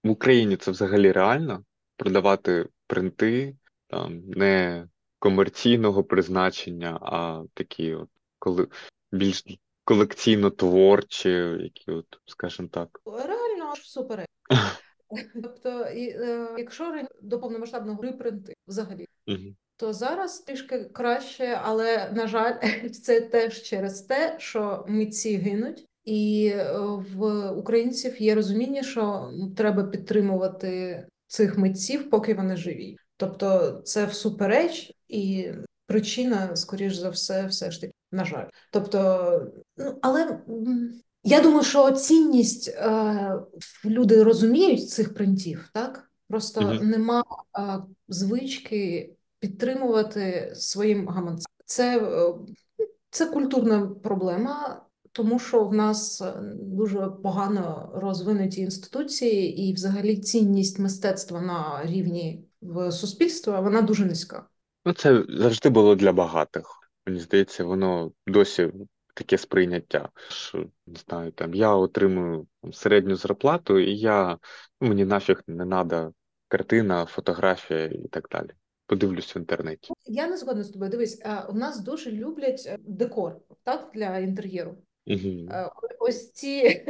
В Україні це взагалі реально? Продавати принти там, не комерційного призначення, а такі от коли... більш колекційно-творчі, які, от, скажімо так. Реально аж супер. Тобто, і, е, якщо до повномасштабного репринти взагалі, угу, то зараз трішки краще, але, на жаль, це теж через те, що митці гинуть. І в українців є розуміння, що треба підтримувати цих митців, поки вони живі. Тобто це всупереч, і причина, скоріш за все, все ж таки, на жаль. Тобто, ну, але я думаю, що цінність, е, люди розуміють цих принтів, так? Просто mm-hmm. нема е, звички підтримувати своїм гаманцем. Це, е, це культурна проблема. Тому що в нас дуже погано розвинуті інституції і взагалі цінність мистецтва на рівні в суспільства, вона дуже низька. Ну, це завжди було для багатих. Мені здається, воно досі таке сприйняття. Що, не знаю, там, я отримую середню зарплату і я, ну, мені нафіг не треба картина, фотографія і так далі. Подивлюсь в інтернеті. Я не згодна з тобою. Дивись, у нас дуже люблять декор, так, для інтер'єру. Uh-huh. Ось ці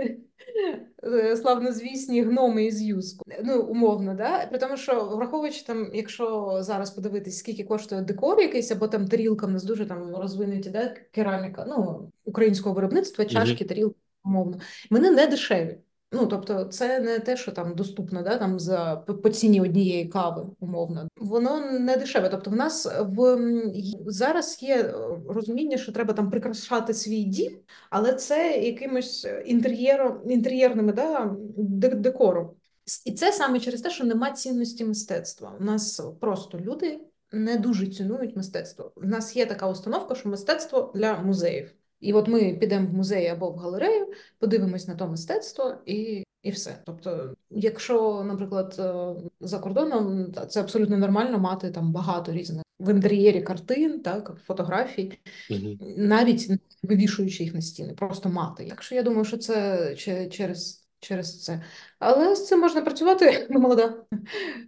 славнозвісні гноми із юзку, ну, умовно, да? При тому, що враховуючи там, якщо зараз подивитись, скільки коштує декор якийсь, або там тарілка, в нас дуже там розвинуті, да, кераміка, ну, українського виробництва, чашки, uh-huh. тарілки, умовно, вони не дешеві. Ну, тобто, це не те, що там доступно, да, там за по ціні однієї кави, умовно. Воно не дешеве. Тобто, в нас в зараз є розуміння, що треба там прикрашати свій дім, але це якимось інтер'єром, інтер'єрними, да, декором. І це саме через те, що нема цінності мистецтва. У нас просто люди не дуже цінують мистецтво. У нас є така установка, що мистецтво для музеїв. І от ми підемо в музей або в галерею, подивимось на то мистецтво і, і все. Тобто, якщо, наприклад, за кордоном, це абсолютно нормально мати там багато різних в інтер'єрі картин, так, фотографій, mm-hmm. навіть вивішуючи їх на стіни, просто мати. Якщо я думаю, що це через, через це. Але з цим можна працювати, молода,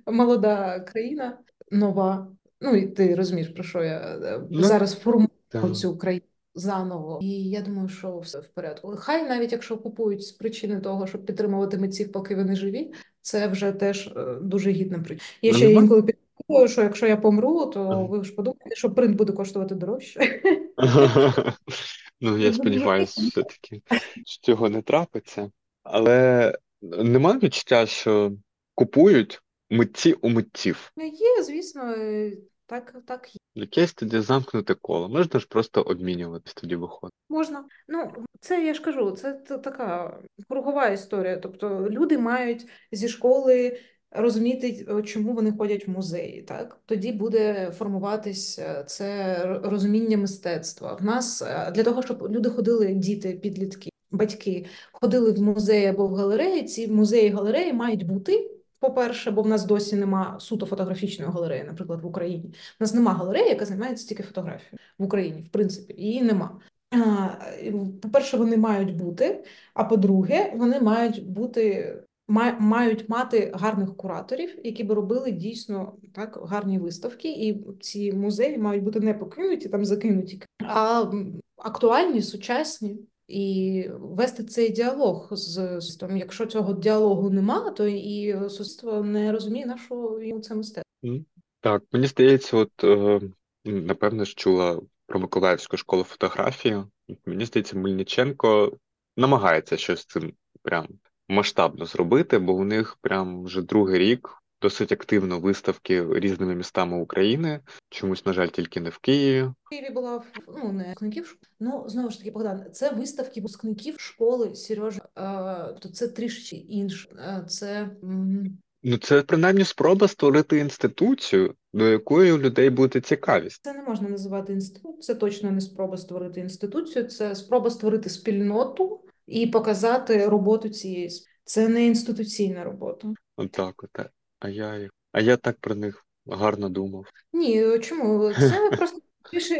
молода країна, нова. Ну, і ти розумієш, про що я mm-hmm. зараз формую mm-hmm. цю країну заново. І я думаю, що все в порядку. Хай навіть якщо купують з причини того, щоб підтримувати митців, поки вони живі, це вже теж дуже гідна причина. Я ще mm-hmm. інколи підтримую, що якщо я помру, то mm-hmm. ви ж подумаєте, що принт буде коштувати дорожче. Ну, я сподіваюся, все-таки, що цього не трапиться. Але немає відчуття, що купують митці у митців? Є, звісно, так, так є. Якесь тоді замкнуте коло. Можна ж просто обмінюватись, тоді виходить. Можна. Ну, це, я ж кажу, це така кругова історія. Тобто люди мають зі школи розуміти, чому вони ходять в музеї. Так? Тоді буде формуватися це розуміння мистецтва. В нас, для того, щоб люди ходили, діти, підлітки, батьки, ходили в музеї або в галереї, ці музеї-галереї мають бути. По-перше, бо в нас досі нема суто фотографічної галереї, наприклад, в Україні. У нас нема галереї, яка займається тільки фотографією в Україні, в принципі, її нема. По-перше, вони мають бути, а по-друге, вони мають бути, мають мати гарних кураторів, які би робили дійсно так гарні виставки, і ці музеї мають бути не покинуті, там закинуті, а актуальні, сучасні. І вести цей діалог з суспільством. Якщо цього діалогу нема, то і суспільство не розуміє, на що йому це мистецтво. Так, мені здається, от напевно ж чула про Миколаївську школу фотографії. Мені здається, Мельниченко намагається щось з цим прям масштабно зробити, бо у них прям вже другий рік досить активно виставки різними містами України. Чомусь, на жаль, тільки не в Києві. В Києві була, ну, не випускників. Ну, знову ж таки, Богдан, це виставки випускників школи, Сережа. Тобто це трішки інше. Це... Ну, це, принаймні, спроба створити інституцію, до якої у людей буде цікавість. Це не можна називати інститут. Це точно не спроба створити інституцію. Це спроба створити спільноту і показати роботу цієї. Це не інституційна робота. Отак, отак. А я, а я так про них гарно думав. Ні, чому? Це просто більше...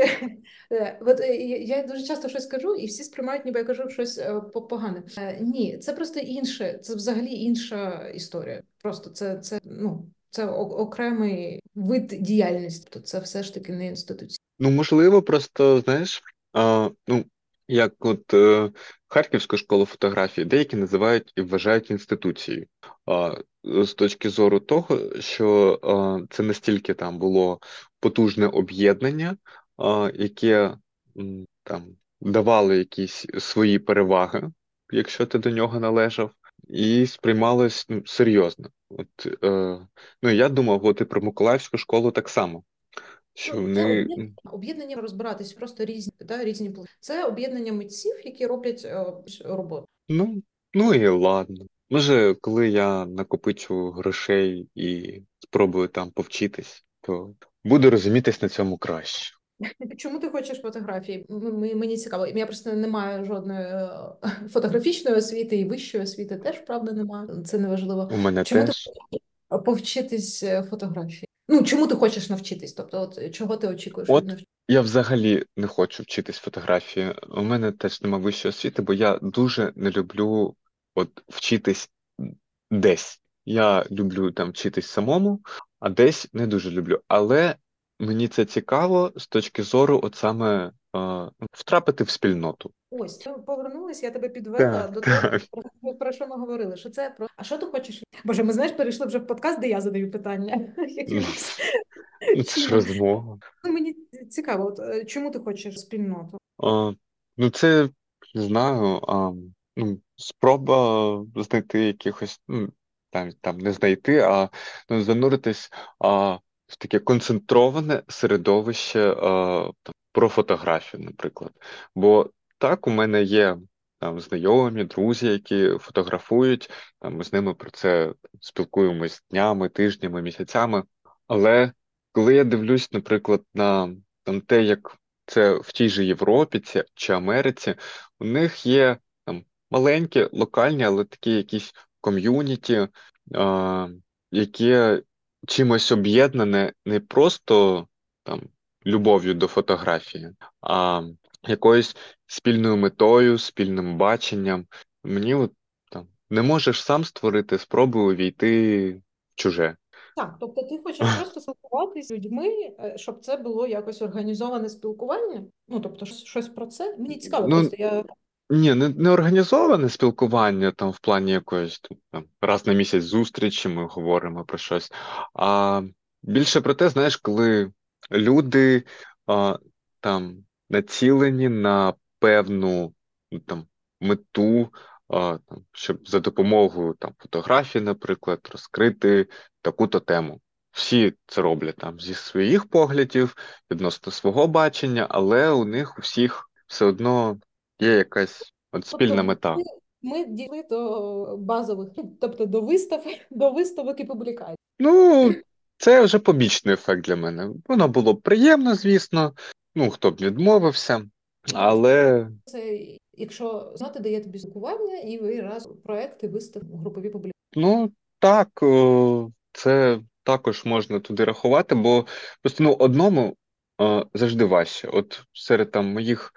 Я дуже часто щось кажу, і всі сприймають, ніби я кажу щось погане. Ні, це просто інше, це взагалі інша історія. Просто це, це, ну, це окремий вид діяльності, тобто це все ж таки не інституція. Ну, можливо, просто, знаєш, а, ну, як от е, Харківську школу фотографії деякі називають і вважають інституцією. А, з точки зору того, що е, це настільки там було потужне об'єднання, е, яке там давало якісь свої переваги, якщо ти до нього належав, і сприймалось, ну, серйозно. От, е, ну, я думав, от і про Миколаївську школу так само. Що вони... Об'єднання розбиратись, просто різні, да, різні плани. Це об'єднання митців, які роблять о, роботу. Ну, ну і ладно. Може, коли я накопичу грошей і спробую там повчитись, то буду розумітись на цьому краще. Чому ти хочеш фотографії? Мені цікаво. Я просто не маю жодної фотографічної освіти і вищої освіти теж, правда, немає. Це неважливо. У мене чому теж. Чому ти хочеш повчитись фотографії? Ну, чому ти хочеш навчитись? Тобто, от чого ти очікуєш? От я взагалі не хочу вчитись фотографії. У мене теж немає вищої освіти, бо я дуже не люблю от вчитись десь. Я люблю там вчитись самому, а десь не дуже люблю. Але мені це цікаво з точки зору от саме е, втрапити в спільноту. Ось, повернулись, я тебе підвела так, до того, про, про що ми говорили, що це про... А що ти хочеш? Боже, ми, знаєш, перейшли вже в подкаст, де я задаю питання. Це ж розмова. Мені цікаво, от, чому ти хочеш спільноту? А, ну це, не знаю, а, ну, спроба знайти якихось, ну, там, там не знайти, а ну, зануритись а, в таке концентроване середовище а, там, про фотографію, наприклад. Бо так, у мене є там знайомі, друзі, які фотографують, там, ми з ними про це спілкуємось днями, тижнями, місяцями. Але коли я дивлюсь, наприклад, на там, те, як це в тій же Європі чи Америці, у них є там маленькі, локальні, але такі якісь ком'юніті, е- які чимось об'єднане не просто там любов'ю до фотографії, а якоюсь спільною метою, спільним баченням. Мені от там не можеш сам створити, спробуй увійти в чуже. Так, тобто ти хочеш просто спілкуватися з людьми, щоб це було якось організоване спілкування? Ну, тобто щось про це? Мені цікаво, ну, просто я... Ні, не, не організоване спілкування там в плані якоїсь там раз на місяць зустрічі, ми говоримо про щось, а більше про те, знаєш, коли люди а, там націлені на певну там мету, а, там, щоб за допомогою там фотографії, наприклад, розкрити таку-то тему. Всі це роблять там зі своїх поглядів, відносно свого бачення, але у них у всіх все одно є якась от спільна тобто, мета. Ми, ми дійшли до базових, тобто до вистав, до виставок і публікацій. Ну, це вже побічний ефект для мене. Воно було б приємно, звісно, ну, хто б відмовився, але... Це, якщо знати, дає тобі спілкування, і ви раз проекти, виставки, групові публікації. Ну, так, це також можна туди рахувати, бо просто, ну, одному завжди важче. От серед там моїх...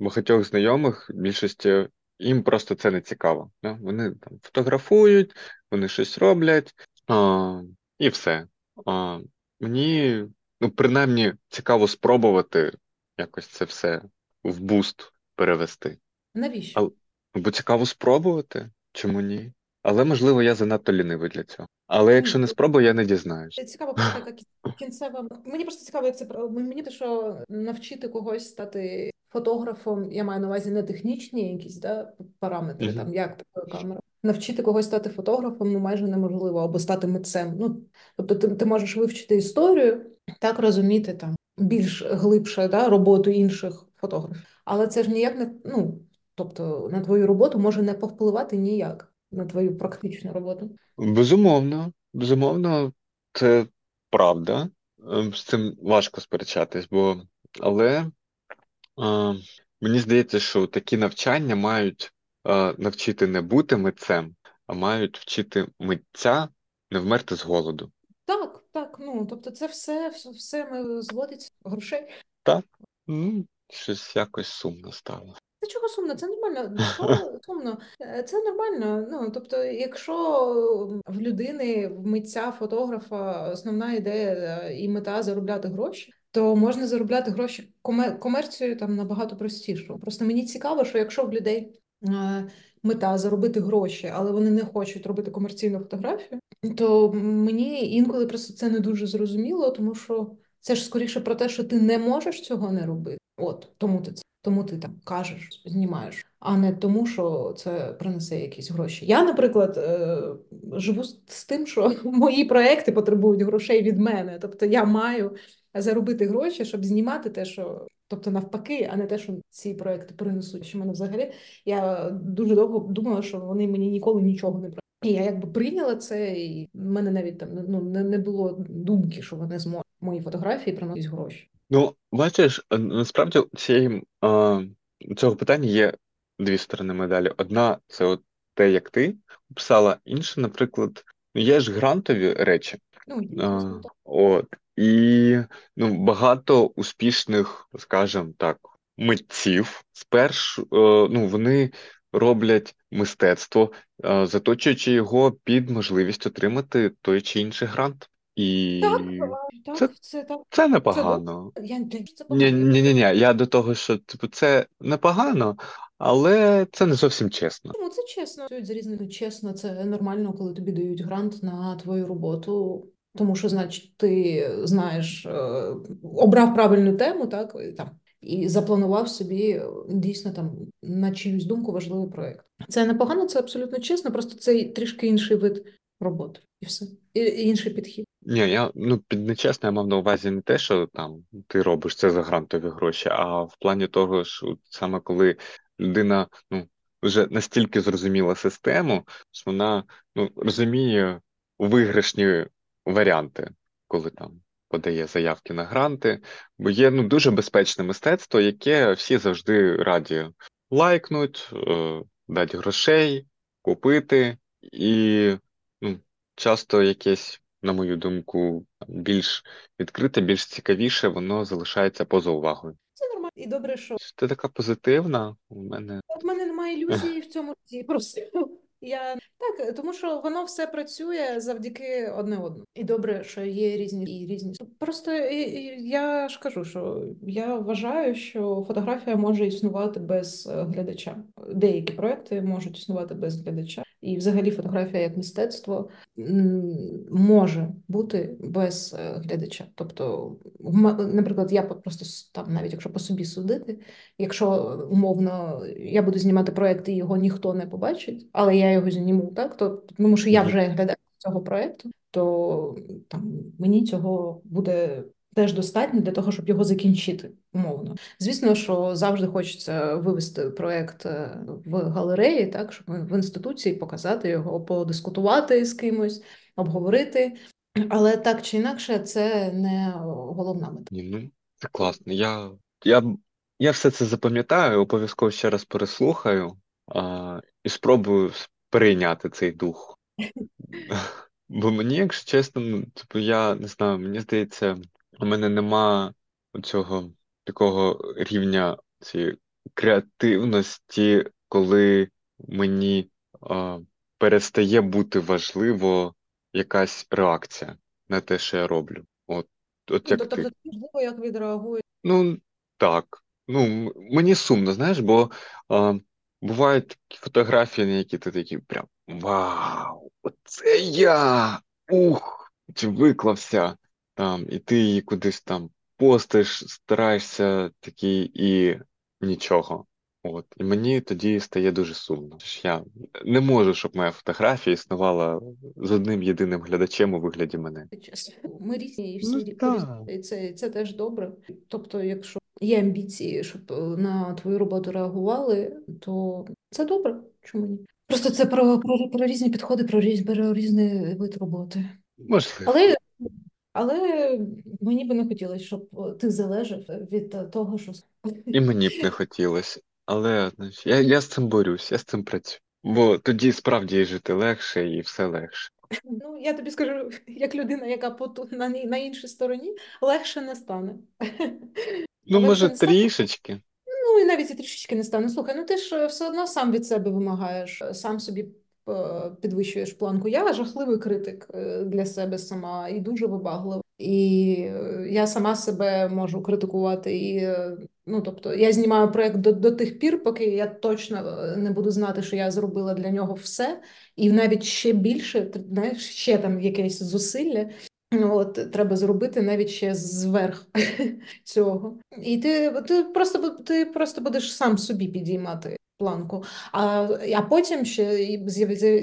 багатьох знайомих, більшості, їм просто це не цікаво. Да? Вони там фотографують, вони щось роблять, а, і все. А, мені, ну, принаймні, цікаво спробувати якось це все в буст перевести. Навіщо? А, бо цікаво спробувати, чому ні? Але, можливо, я занадто лінивий для цього. Але якщо не спробую, я не дізнаюся. Цікаво, просто як кінцева... Мені просто цікаво, як це... Мені те, що навчити когось стати фотографом, я маю на увазі не технічні якісь, да, параметри, mm-hmm. там, як камера. Навчити когось стати фотографом, ну, майже неможливо, або стати митцем. Ну, тобто ти, ти можеш вивчити історію, так розуміти там більш глибше, да, роботу інших фотографів. Але це ж ніяк не... Ну, тобто на твою роботу може не повпливати ніяк. На твою практичну роботу? Безумовно. Безумовно, це правда. З цим важко сперечатись, бо... Але е, мені здається, що такі навчання мають е, навчити не бути митцем, а мають вчити митця не вмерти з голоду. Так, так. Ну, тобто це все, все ми зводиться грошей. Так. Ну, щось якось сумно стало. Це чого сумно? Це нормально. Чого сумно? Це нормально. Ну, тобто, якщо в людини, в митця, фотографа основна ідея і мета заробляти гроші, то можна заробляти гроші комер- комерцією там набагато простіше. Просто мені цікаво, що якщо в людей мета заробити гроші, але вони не хочуть робити комерційну фотографію, то мені інколи просто це не дуже зрозуміло, тому що це ж скоріше про те, що ти не можеш цього не робити. От, тому ти це. Тому ти там кажеш, знімаєш, а не тому, що це принесе якісь гроші. Я, наприклад, живу з тим, що мої проекти потребують грошей від мене. Тобто я маю заробити гроші, щоб знімати те, що... Тобто навпаки, а не те, що ці проекти принесуть. Що мене взагалі... Я дуже довго думала, що вони мені ніколи нічого не принесуть. І я якби прийняла це, і в мене навіть там ну, не, не було думки, що вони зможуть мої фотографії приносять гроші. Ну, бачиш, насправді цієї, цього питання є дві сторони медалі. Одна – це от те, як ти писала, інша, наприклад, є ж грантові речі. Ну, от. І ну, багато успішних, скажімо так, митців спершу, ну, вони роблять мистецтво, заточуючи його під можливість отримати той чи інший грант. І так, це, так, це, так. Це непогано. Ні-ні-ні, я до того, що типу, це непогано, але це не зовсім чесно. Тому це чесно. Чесно, це нормально, коли тобі дають грант на твою роботу, тому що, значить, ти знаєш, обрав правильну тему, так, і, там, і запланував собі дійсно там на чиюсь думку важливий проєкт. Це непогано, це абсолютно чесно, просто це трішки інший вид роботи, і все. І, і інший підхід. Ні, я, ну, під нечесно, я мав на увазі не те, що там ти робиш це за грантові гроші, а в плані того, що саме коли людина, ну, вже настільки зрозуміла систему, що вона, ну, розуміє виграшні варіанти, коли там подає заявки на гранти, бо є, ну, дуже безпечне мистецтво, яке всі завжди раді лайкнуть, дати грошей, купити і, ну, часто якесь на мою думку, більш відкрите, більш цікавіше, воно залишається поза увагою. Це нормально і добре, що... Ти така позитивна у мене. У мене немає ілюзії в цьому житті, просто... Я так, тому що воно все працює завдяки одне одному. І добре, що є різні і різні. Просто і, і, я ж кажу, що я вважаю, що фотографія може існувати без глядача. Деякі проекти можуть існувати без глядача. І взагалі фотографія як мистецтво може бути без глядача. Тобто, наприклад, я просто там, навіть якщо по собі судити, якщо умовно я буду знімати проєкт і його ніхто не побачить, але я його зніму, так, то, тому що я вже глядач цього проєкту, то там, мені цього буде... теж достатньо для того, щоб його закінчити, умовно. Звісно, що завжди хочеться вивести проєкт в галереї, так, щоб в інституції показати його, подискутувати з кимось, обговорити. Але так чи інакше, це не головна мета. Ні, ну, це класно. Я, я, я все це запам'ятаю, обов'язково ще раз переслухаю а, і спробую перейняти цей дух. Бо мені, якщо чесно, я не знаю, мені здається... У мене нема цього такого рівня цієї креативності, коли мені е, перестає бути важливо якась реакція на те, що я роблю. От, от як тобто, ти. Тобто важливо, як відреагує? Ну, так. Ну, мені сумно, знаєш, бо е, бувають такі фотографії, на які ти такі прям вау, оце я! Ух! Чи виклався? Там, і ти її кудись там постиш, стараєшся такий і нічого. От. І мені тоді стає дуже сумно. Я не можу, щоб моя фотографія існувала з одним єдиним глядачем у вигляді мене. Ми різні і всі різні. Ну, і це, це теж добре. Тобто, якщо є амбіції, щоб на твою роботу реагували, то це добре. Чому ні? Просто це про, про, про різні підходи, про різні, про різні вид роботи. Можливо. Але... Але мені би не хотілося, щоб ти залежав від того, що... І мені б не хотілося. Але значить, я, я з цим борюсь, я з цим працюю. Бо тоді справді і жити легше, і все легше. Ну, я тобі скажу, як людина, яка поту... на, на іншій стороні, легше не стане. Ну, легше може, трішечки. Стане. Ну, і навіть і трішечки не стане. Слухай, ну ти ж все одно сам від себе вимагаєш, сам собі... підвищуєш планку. Я жахливий критик для себе сама і дуже вибаглива. І я сама себе можу критикувати. І, ну, тобто, я знімаю проєкт до, до тих пір, поки я точно не буду знати, що я зробила для нього все. І навіть ще більше, знаєш, ще там якесь зусилля. От, треба зробити навіть ще зверх цього. І ти, ти, просто, ти просто будеш сам собі підіймати планку. А, а потім ще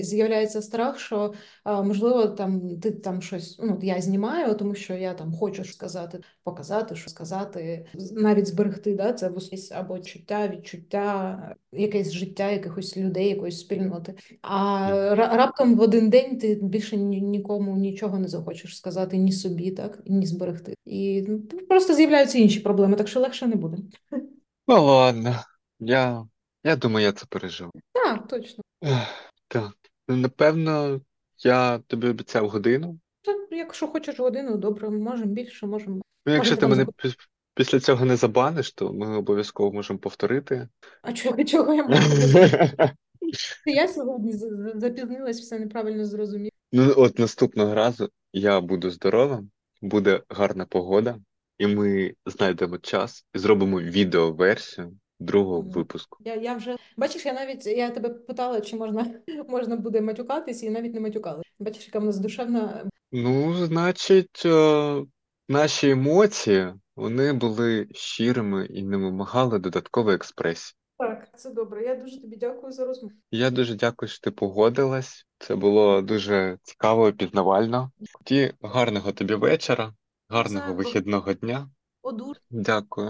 з'являється страх, що, можливо, там ти там щось, ну, я знімаю, тому що я там хочу сказати, показати, що сказати, навіть зберегти, да, це або чуття, відчуття, якесь життя якихось людей, якоїсь спільноти. А раптом в один день ти більше нікому нічого не захочеш сказати, ні собі, так, ні зберегти. І просто з'являються інші проблеми, так що легше не буде. Ну, ладно. Я... Я думаю, я це переживу. Так, точно. Так. Напевно, я тобі обіцяв годину. Так, якщо хочеш годину, добре, можемо більше, можемо... Ну, якщо ти мене заб... після цього не забаниш, то ми обов'язково можемо повторити. А чого, чого я можу? Я сьогодні запізнилась, все неправильно зрозуміла. Ну, от наступного разу я буду здорова, буде гарна погода, і ми знайдемо час і зробимо відеоверсію другого випуску. Я, я вже, бачиш, я навіть, я тебе питала, чи можна, можна буде матюкатись, і навіть не матюкалась. Бачиш, яка в нас душевна... Ну, значить, о, наші емоції, вони були щирими і не вимагали додаткової експресії. Так, це добре. Я дуже тобі дякую за розмову. Я дуже дякую, що ти погодилась. Це було дуже цікаво і пізнавально. І гарного тобі вечора, гарного це вихідного дня. Одур. Дякую.